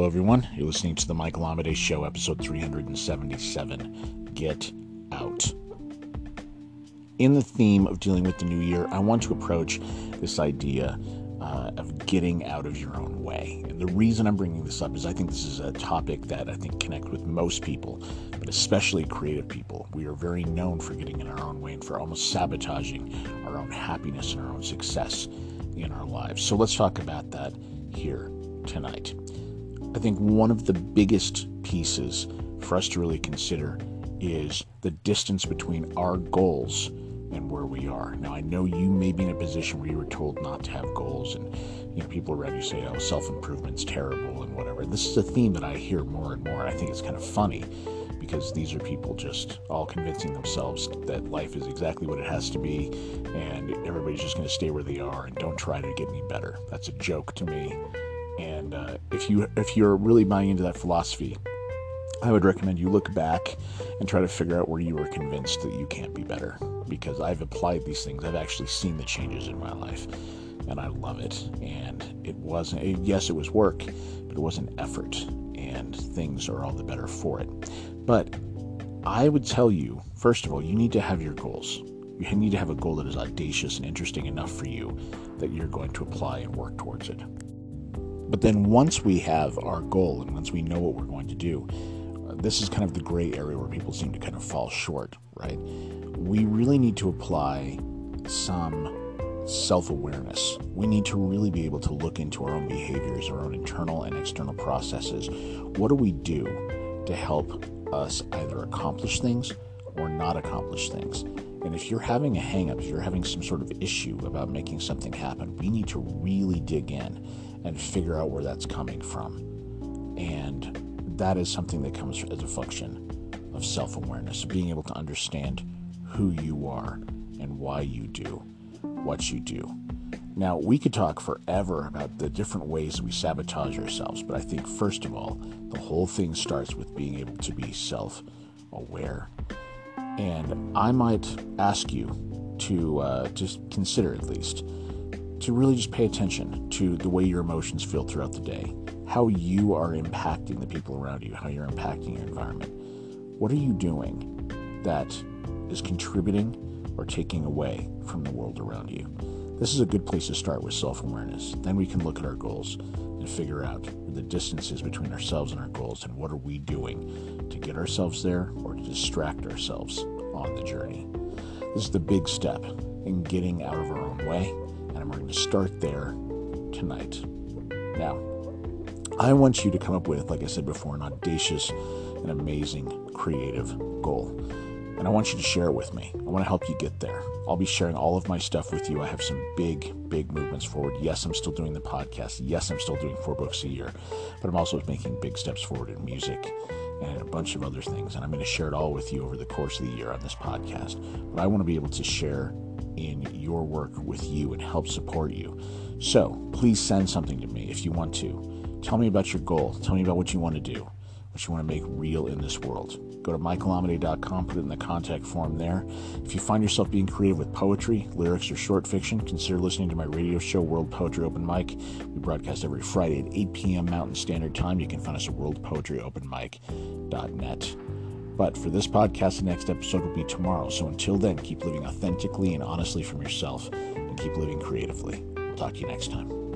Hello, everyone. You're listening to The Michael Amade Show, episode 377, Get Out. In the theme of dealing with the new year, I want to approach this idea of getting out of your own way. And the reason I'm bringing this up is I think this is a topic that I think connects with most people, but especially creative people. We are very known for getting in our own way and for almost sabotaging our own happiness and our own success in our lives. So let's talk about that here tonight. I think one of the biggest pieces for us to really consider is the distance between our goals and where we are. Now, I know you may be in a position where you were told not to have goals, and people around you say, self-improvement's terrible and whatever. This is a theme that I hear more and more. I think it's kind of funny because these are people just all convincing themselves that life is exactly what it has to be and everybody's just going to stay where they are and don't try to get any better. That's a joke to me. And if you're really buying into that philosophy, I would recommend you look back and try to figure out where you were convinced that you can't be better. Because I've applied these things. I've actually seen the changes in my life. And I love it. And it wasn't, yes, it was work, but it wasn't effort. And things are all the better for it. But I would tell you, first of all, you need to have your goals. You need to have a goal that is audacious and interesting enough for you that you're going to apply and work towards it. But then once we have our goal and once we know what we're going to do, this is kind of the gray area where people seem to kind of fall short, right? We really need to apply some self-awareness. We need to really be able to look into our own behaviors, our own internal and external processes. What do we do to help us either accomplish things or not accomplish things? And if you're having a hang-up, if you're having some sort of issue about making something happen, we need to really dig in and figure out where that's coming from. And that is something that comes as a function of self-awareness, being able to understand who you are and why you do what you do. Now, we could talk forever about the different ways that we sabotage ourselves, but I think, first of all, the whole thing starts with being able to be self-aware. And I might ask you to just consider, at least, to really just pay attention to the way your emotions feel throughout the day, how you are impacting the people around you, how you're impacting your environment. What are you doing that is contributing or taking away from the world around you? This is a good place to start with self-awareness. Then we can look at our goals and figure out the distances between ourselves and our goals and what are we doing to get ourselves there or to distract ourselves on the journey. This is the big step in getting out of our own way. And we're going to start there tonight. Now, I want you to come up with, like I said before, an audacious and amazing creative goal. And I want you to share it with me. I want to help you get there. I'll be sharing all of my stuff with you. I have some big, big movements forward. Yes, I'm still doing the podcast. Yes, I'm still doing 4 books a year. But I'm also making big steps forward in music and a bunch of other things. And I'm going to share it all with you over the course of the year on this podcast. But I want to be able to share in your work with you and help support you. So please send something to me if you want to. Tell me about your goal. Tell me about what you want to do, what you want to make real in this world. Go to michaelamide.com, put it in the contact form there. If you find yourself being creative with poetry, lyrics, or short fiction, consider listening to my radio show, World Poetry Open Mic. We broadcast every Friday at 8 p.m. Mountain Standard Time. You can find us at worldpoetryopenmic.net. But for this podcast, the next episode will be tomorrow. So until then, keep living authentically and honestly from yourself and keep living creatively. We'll talk to you next time.